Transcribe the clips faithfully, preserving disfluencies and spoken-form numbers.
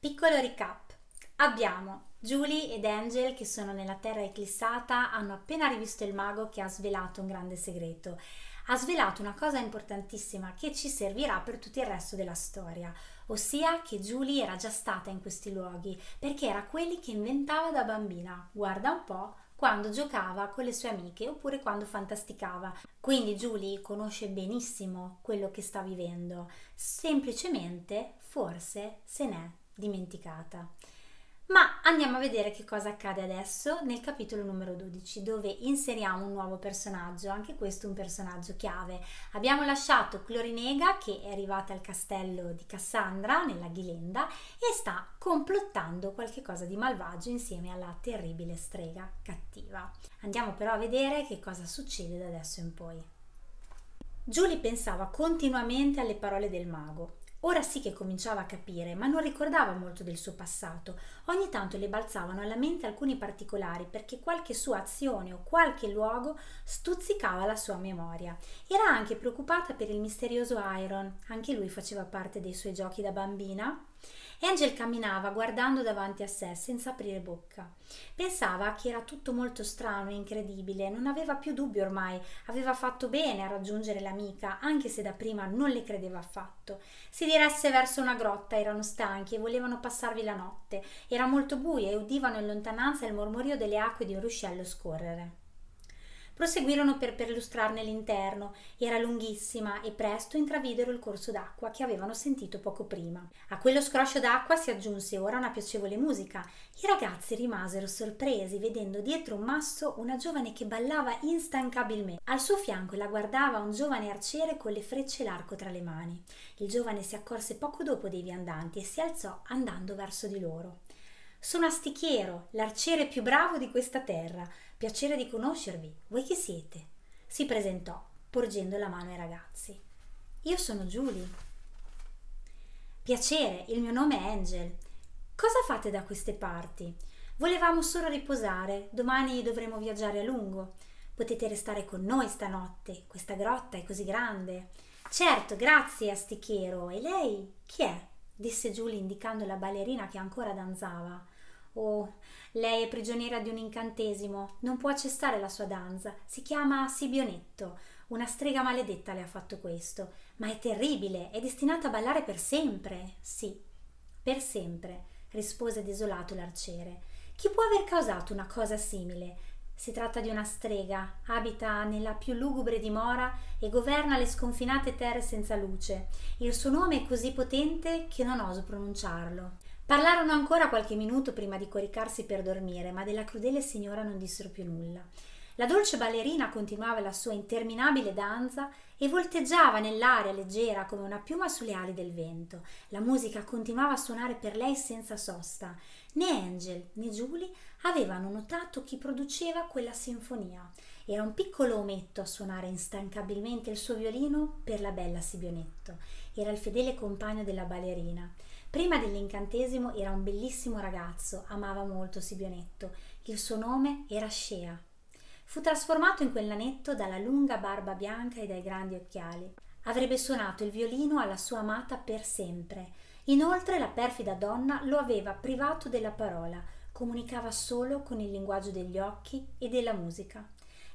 Piccolo recap. Abbiamo Julie ed Angel che sono nella terra eclissata, hanno appena rivisto il mago che ha svelato un grande segreto. Ha svelato una cosa importantissima che ci servirà per tutto il resto della storia, ossia che Julie era già stata in questi luoghi perché era quelli che inventava da bambina, guarda un po', quando giocava con le sue amiche oppure quando fantasticava. Quindi Julie conosce benissimo quello che sta vivendo, semplicemente forse se n'è dimenticata. Ma andiamo a vedere che cosa accade adesso nel capitolo numero dodici, dove inseriamo un nuovo personaggio, anche questo un personaggio chiave. Abbiamo lasciato Clorinega, che è arrivata al castello di Cassandra nella Ghilenda e sta complottando qualche cosa di malvagio insieme alla terribile strega cattiva. Andiamo però a vedere che cosa succede da adesso in poi. Julie pensava continuamente alle parole del mago. Ora sì che cominciava a capire, ma non ricordava molto del suo passato. Ogni tanto le balzavano alla mente alcuni particolari perché qualche sua azione o qualche luogo stuzzicava la sua memoria. Era anche preoccupata per il misterioso Iron, anche lui faceva parte dei suoi giochi da bambina. Angel camminava guardando davanti a sé senza aprire bocca. Pensava che era tutto molto strano e incredibile, non aveva più dubbi ormai, aveva fatto bene a raggiungere l'amica, anche se da prima non le credeva affatto. Si diresse verso una grotta, erano stanchi e volevano passarvi la notte. Era molto buio e udivano in lontananza il mormorio delle acque di un ruscello scorrere. Proseguirono per perlustrarne l'interno, era lunghissima e presto intravidero il corso d'acqua che avevano sentito poco prima. A quello scroscio d'acqua si aggiunse ora una piacevole musica. I ragazzi rimasero sorpresi vedendo dietro un masso una giovane che ballava instancabilmente. Al suo fianco la guardava un giovane arciere con le frecce e l'arco tra le mani. Il giovane si accorse poco dopo dei viandanti e si alzò andando verso di loro. «Sono Astichiero, l'arciere più bravo di questa terra. Piacere di conoscervi. Voi chi siete?» Si presentò, porgendo la mano ai ragazzi. «Io sono Julie». «Piacere, il mio nome è Angel. Cosa fate da queste parti?» «Volevamo solo riposare. Domani dovremo viaggiare a lungo. Potete restare con noi stanotte. Questa grotta è così grande». «Certo, grazie, Astichiero. E lei chi è?» disse Julie indicando la ballerina che ancora danzava. «Oh, lei è prigioniera di un incantesimo, non può cessare la sua danza, si chiama Sibionetto, una strega maledetta le ha fatto questo, ma è terribile, è destinata a ballare per sempre». «Sì, per sempre», rispose desolato l'arciere. «Chi può aver causato una cosa simile? Si tratta di una strega, abita nella più lugubre dimora e governa le sconfinate terre senza luce. Il suo nome è così potente che non oso pronunciarlo». Parlarono ancora qualche minuto prima di coricarsi per dormire, ma della crudele signora non dissero più nulla. La dolce ballerina continuava la sua interminabile danza e volteggiava nell'aria leggera come una piuma sulle ali del vento. La musica continuava a suonare per lei senza sosta. Né Angel né Julie avevano notato chi produceva quella sinfonia. Era un piccolo ometto a suonare instancabilmente il suo violino per la bella Sibionetto. Era il fedele compagno della ballerina. Prima dell'incantesimo era un bellissimo ragazzo, amava molto Sibionetto. Il suo nome era Shea. Fu trasformato in quel nanetto dalla lunga barba bianca e dai grandi occhiali. Avrebbe suonato il violino alla sua amata per sempre. Inoltre la perfida donna lo aveva privato della parola, comunicava solo con il linguaggio degli occhi e della musica.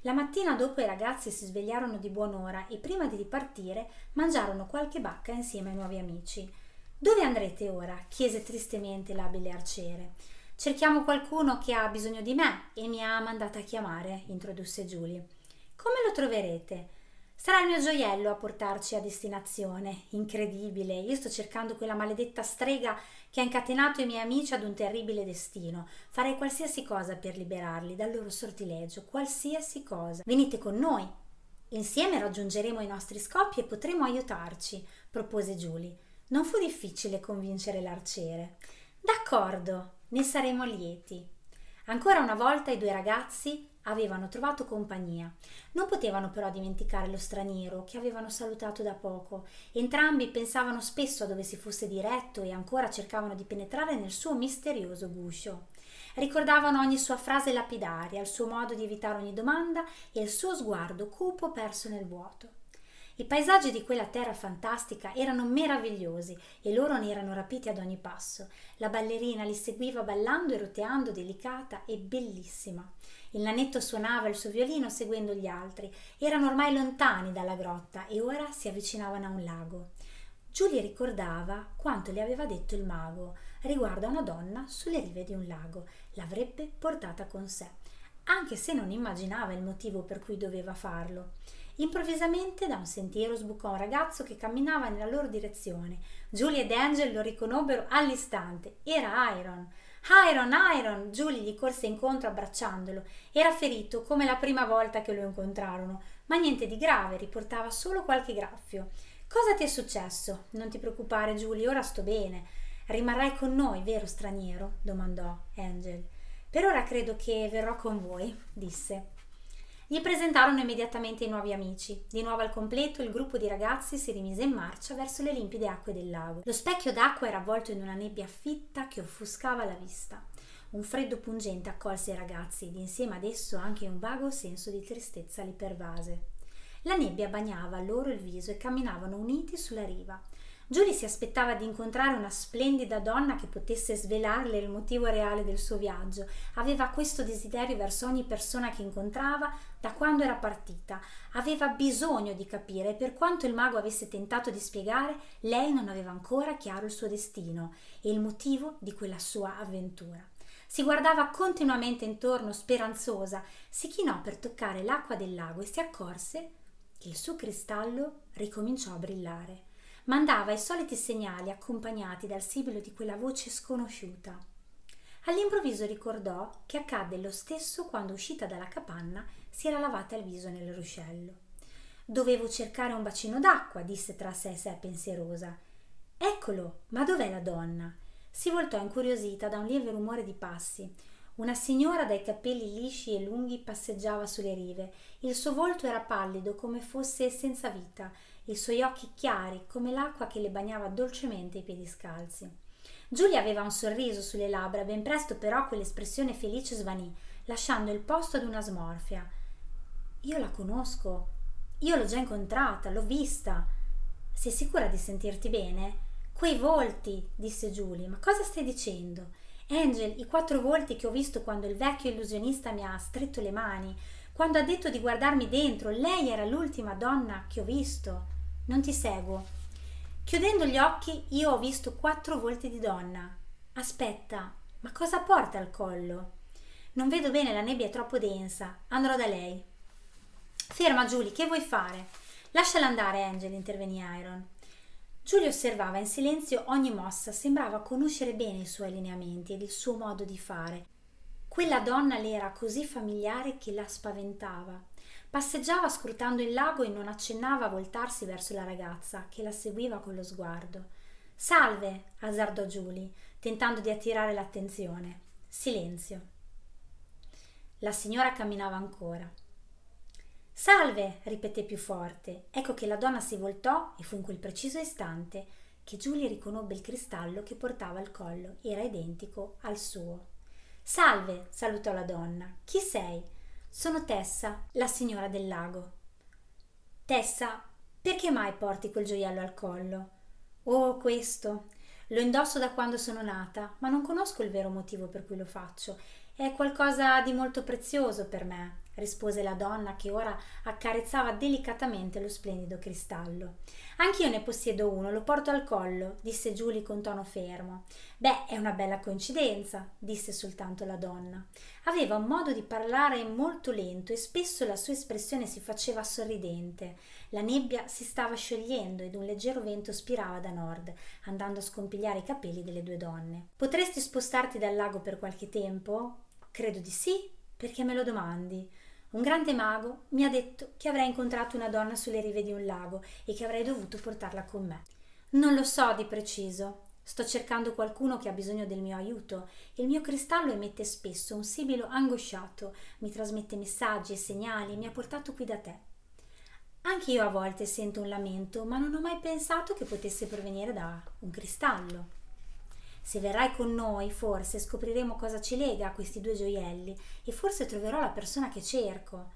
La mattina dopo i ragazzi si svegliarono di buon'ora e prima di ripartire mangiarono qualche bacca insieme ai nuovi amici. «Dove andrete ora?» chiese tristemente l'abile arciere. «Cerchiamo qualcuno che ha bisogno di me e mi ha mandata a chiamare», introdusse Julie. «Come lo troverete?» «Sarà il mio gioiello a portarci a destinazione. Incredibile, io sto cercando quella maledetta strega che ha incatenato i miei amici ad un terribile destino. Farei qualsiasi cosa per liberarli dal loro sortilegio, qualsiasi cosa. Venite con noi, insieme raggiungeremo i nostri scopi e potremo aiutarci», propose Julie. Non fu difficile convincere l'arciere. «D'accordo, ne saremo lieti». Ancora una volta i due ragazzi avevano trovato compagnia. Non potevano però dimenticare lo straniero che avevano salutato da poco. Entrambi pensavano spesso a dove si fosse diretto e ancora cercavano di penetrare nel suo misterioso guscio. Ricordavano ogni sua frase lapidaria, il suo modo di evitare ogni domanda e il suo sguardo cupo perso nel vuoto. I paesaggi di quella terra fantastica erano meravigliosi e loro ne erano rapiti ad ogni passo. La ballerina li seguiva ballando e roteando, delicata e bellissima. Il nanetto suonava il suo violino seguendo gli altri. Erano ormai lontani dalla grotta e ora si avvicinavano a un lago. Julie ricordava quanto le aveva detto il mago riguardo a una donna sulle rive di un lago. L'avrebbe portata con sé, anche se non immaginava il motivo per cui doveva farlo. Improvvisamente da un sentiero sbucò un ragazzo che camminava nella loro direzione. Julie ed Angel lo riconobbero all'istante. Era Iron. Iron, Iron! Julie gli corse incontro abbracciandolo. Era ferito come la prima volta che lo incontrarono, ma niente di grave, riportava solo qualche graffio. Cosa ti è successo? Non ti preoccupare, Julie, ora sto bene. Rimarrai con noi, vero straniero? Domandò Angel. Per ora credo che verrò con voi, disse. Gli presentarono immediatamente i nuovi amici. Di nuovo al completo il gruppo di ragazzi si rimise in marcia verso le limpide acque del lago. Lo specchio d'acqua era avvolto in una nebbia fitta che offuscava la vista. Un freddo pungente accolse i ragazzi ed insieme ad esso anche un vago senso di tristezza li pervase. La nebbia bagnava loro il viso e camminavano uniti sulla riva. Julie si aspettava di incontrare una splendida donna che potesse svelarle il motivo reale del suo viaggio. Aveva questo desiderio verso ogni persona che incontrava da quando era partita. Aveva bisogno di capire e per quanto il mago avesse tentato di spiegare, lei non aveva ancora chiaro il suo destino e il motivo di quella sua avventura. Si guardava continuamente intorno, speranzosa. Si chinò per toccare l'acqua del lago e si accorse che il suo cristallo ricominciò a brillare. Mandava i soliti segnali accompagnati dal sibilo di quella voce sconosciuta. All'improvviso ricordò che accadde lo stesso quando, uscita dalla capanna, si era lavata il viso nel ruscello. «Dovevo cercare un bacino d'acqua», disse tra sé e sé pensierosa. «Eccolo, ma dov'è la donna?» Si voltò incuriosita da un lieve rumore di passi. Una signora dai capelli lisci e lunghi passeggiava sulle rive. Il suo volto era pallido come fosse senza vita, i suoi occhi chiari come l'acqua che le bagnava dolcemente i piedi scalzi. Giulia aveva un sorriso sulle labbra, ben presto però quell'espressione felice svanì, lasciando il posto ad una smorfia. «Io la conosco, io l'ho già incontrata, l'ho vista. Sei sicura di sentirti bene?» «Quei volti!» disse Julie. «Ma cosa stai dicendo?» «Angel, i quattro volti che ho visto quando il vecchio illusionista mi ha stretto le mani, quando ha detto di guardarmi dentro, lei era l'ultima donna che ho visto. Non ti seguo. Chiudendo gli occhi io ho visto quattro volti di donna. Aspetta, ma cosa porta al collo? Non vedo bene, la nebbia è troppo densa. Andrò da lei.» «Ferma Julie, che vuoi fare? Lasciala andare, Angel», intervenì Iron. Julie osservava in silenzio ogni mossa, sembrava conoscere bene i suoi lineamenti ed il suo modo di fare. Quella donna le era così familiare che la spaventava. Passeggiava scrutando il lago e non accennava a voltarsi verso la ragazza, che la seguiva con lo sguardo. «Salve!» azzardò Julie, tentando di attirare l'attenzione. Silenzio. La signora camminava ancora. «Salve!» ripeté più forte. Ecco che la donna si voltò e fu in quel preciso istante che Julie riconobbe il cristallo che portava al collo. Era identico al suo. «Salve!» salutò la donna. «Chi sei?» «Sono Tessa, la signora del lago.» «Tessa, perché mai porti quel gioiello al collo?» «Oh, questo! Lo indosso da quando sono nata, ma non conosco il vero motivo per cui lo faccio. È qualcosa di molto prezioso per me», rispose la donna, che ora accarezzava delicatamente lo splendido cristallo. «Anch'io ne possiedo uno, lo porto al collo», disse Julie con tono fermo. «Beh, è una bella coincidenza», disse soltanto la donna. Aveva un modo di parlare molto lento e spesso la sua espressione si faceva sorridente. La nebbia si stava sciogliendo ed un leggero vento spirava da nord, andando a scompigliare i capelli delle due donne. «Potresti spostarti dal lago per qualche tempo?» «Credo di sì, perché me lo domandi?» «Un grande mago mi ha detto che avrei incontrato una donna sulle rive di un lago e che avrei dovuto portarla con me.» «Non lo so di preciso. Sto cercando qualcuno che ha bisogno del mio aiuto. Il mio cristallo emette spesso un sibilo angosciato, mi trasmette messaggi e segnali e mi ha portato qui da te. Anch'io a volte sento un lamento, ma non ho mai pensato che potesse provenire da un cristallo. Se verrai con noi, forse scopriremo cosa ci lega a questi due gioielli e forse troverò la persona che cerco.»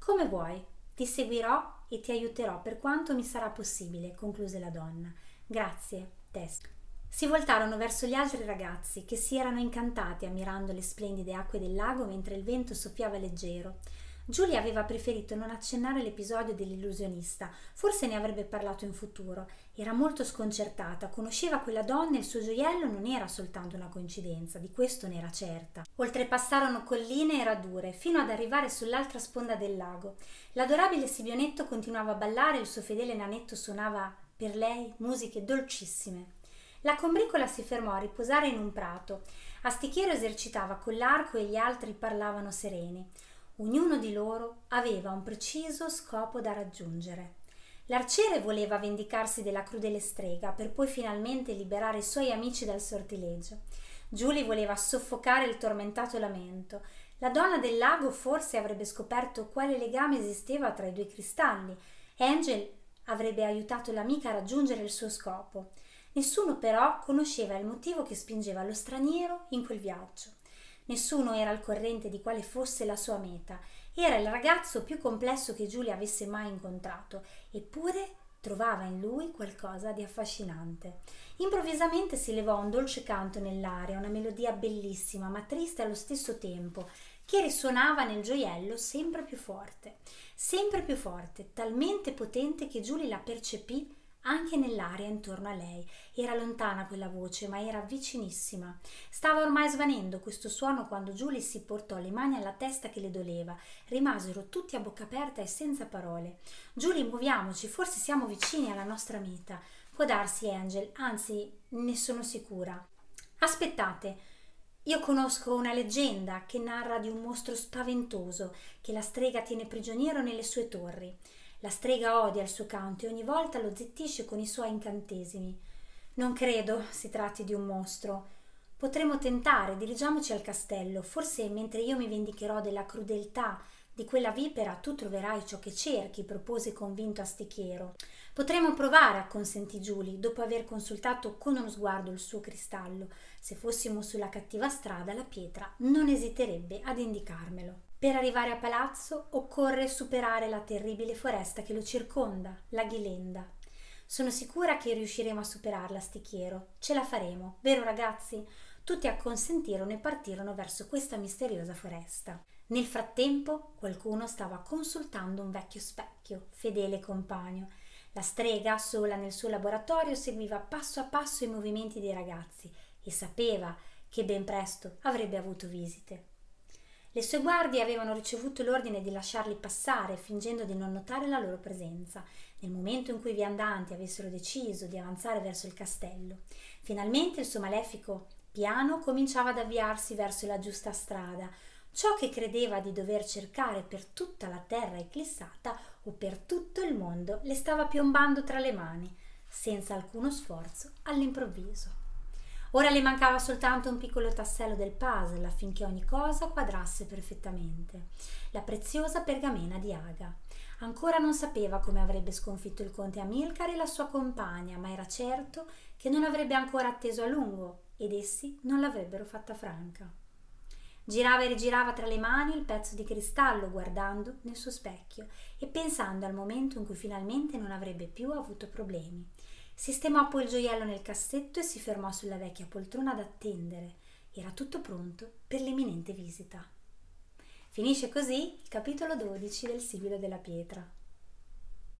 «Come vuoi», Ti seguirò e ti aiuterò per quanto mi sarà possibile, concluse la donna. Grazie, Tessa. Si voltarono verso gli altri ragazzi, che si erano incantati ammirando le splendide acque del lago mentre il vento soffiava leggero. Giulia aveva preferito non accennare l'episodio dell'illusionista, forse ne avrebbe parlato in futuro. Era molto sconcertata, conosceva quella donna e il suo gioiello non era soltanto una coincidenza, di questo ne era certa. Oltrepassarono colline e radure, fino ad arrivare sull'altra sponda del lago. L'adorabile Sibionetto continuava a ballare e il suo fedele nanetto suonava per lei musiche dolcissime. La combricola si fermò a riposare in un prato. Astichiero esercitava con l'arco e gli altri parlavano sereni. Ognuno di loro aveva un preciso scopo da raggiungere. L'arciere voleva vendicarsi della crudele strega per poi finalmente liberare i suoi amici dal sortilegio. Julie voleva soffocare il tormentato lamento. La donna del lago forse avrebbe scoperto quale legame esisteva tra i due cristalli. Angel avrebbe aiutato l'amica a raggiungere il suo scopo. Nessuno però conosceva il motivo che spingeva lo straniero in quel viaggio. Nessuno era al corrente di quale fosse la sua meta. Era il ragazzo più complesso che Giulia avesse mai incontrato, eppure trovava in lui qualcosa di affascinante. Improvvisamente si levò un dolce canto nell'aria, una melodia bellissima ma triste allo stesso tempo, che risuonava nel gioiello sempre più forte, sempre più forte, talmente potente che Giulia la percepì anche nell'aria intorno a lei. Era lontana quella voce, ma era vicinissima. Stava ormai svanendo questo suono quando Julie si portò le mani alla testa che le doleva. Rimasero tutti a bocca aperta e senza parole. Julie, muoviamoci, forse siamo vicini alla nostra meta. Può darsi, Angel, anzi, ne sono sicura. Aspettate. Io conosco una leggenda che narra di un mostro spaventoso che la strega tiene prigioniero nelle sue torri. La strega odia il suo canto e ogni volta lo zittisce con i suoi incantesimi. Non credo si tratti di un mostro. Potremmo tentare, dirigiamoci al castello. Forse mentre io mi vendicherò della crudeltà di quella vipera, tu troverai ciò che cerchi, propose convinto Astichiero. Potremmo provare, acconsentì Giulia, dopo aver consultato con uno sguardo il suo cristallo. Se fossimo sulla cattiva strada, la pietra non esiterebbe ad indicarmelo. Per arrivare a palazzo occorre superare la terribile foresta che lo circonda, la Ghilenda. Sono sicura che riusciremo a superarla, Astichiero. Ce la faremo, vero ragazzi? Tutti acconsentirono e partirono verso questa misteriosa foresta. Nel frattempo qualcuno stava consultando un vecchio specchio, fedele compagno. La strega, sola nel suo laboratorio, seguiva passo a passo i movimenti dei ragazzi e sapeva che ben presto avrebbe avuto visite. Le sue guardie avevano ricevuto l'ordine di lasciarli passare, fingendo di non notare la loro presenza, nel momento in cui i viandanti avessero deciso di avanzare verso il castello. Finalmente il suo malefico piano cominciava ad avviarsi verso la giusta strada. Ciò che credeva di dover cercare per tutta la terra eclissata o per tutto il mondo le stava piombando tra le mani, senza alcuno sforzo, all'improvviso. Ora le mancava soltanto un piccolo tassello del puzzle affinché ogni cosa quadrasse perfettamente. La preziosa pergamena di Aga. Ancora non sapeva come avrebbe sconfitto il conte Amilcare e la sua compagna, ma era certo che non avrebbe ancora atteso a lungo ed essi non l'avrebbero fatta franca. Girava e rigirava tra le mani il pezzo di cristallo, guardando nel suo specchio e pensando al momento in cui finalmente non avrebbe più avuto problemi. Sistemò poi il gioiello nel cassetto e si fermò sulla vecchia poltrona ad attendere. Era tutto pronto per l'imminente visita. Finisce così il capitolo dodici del Sibilo della Pietra.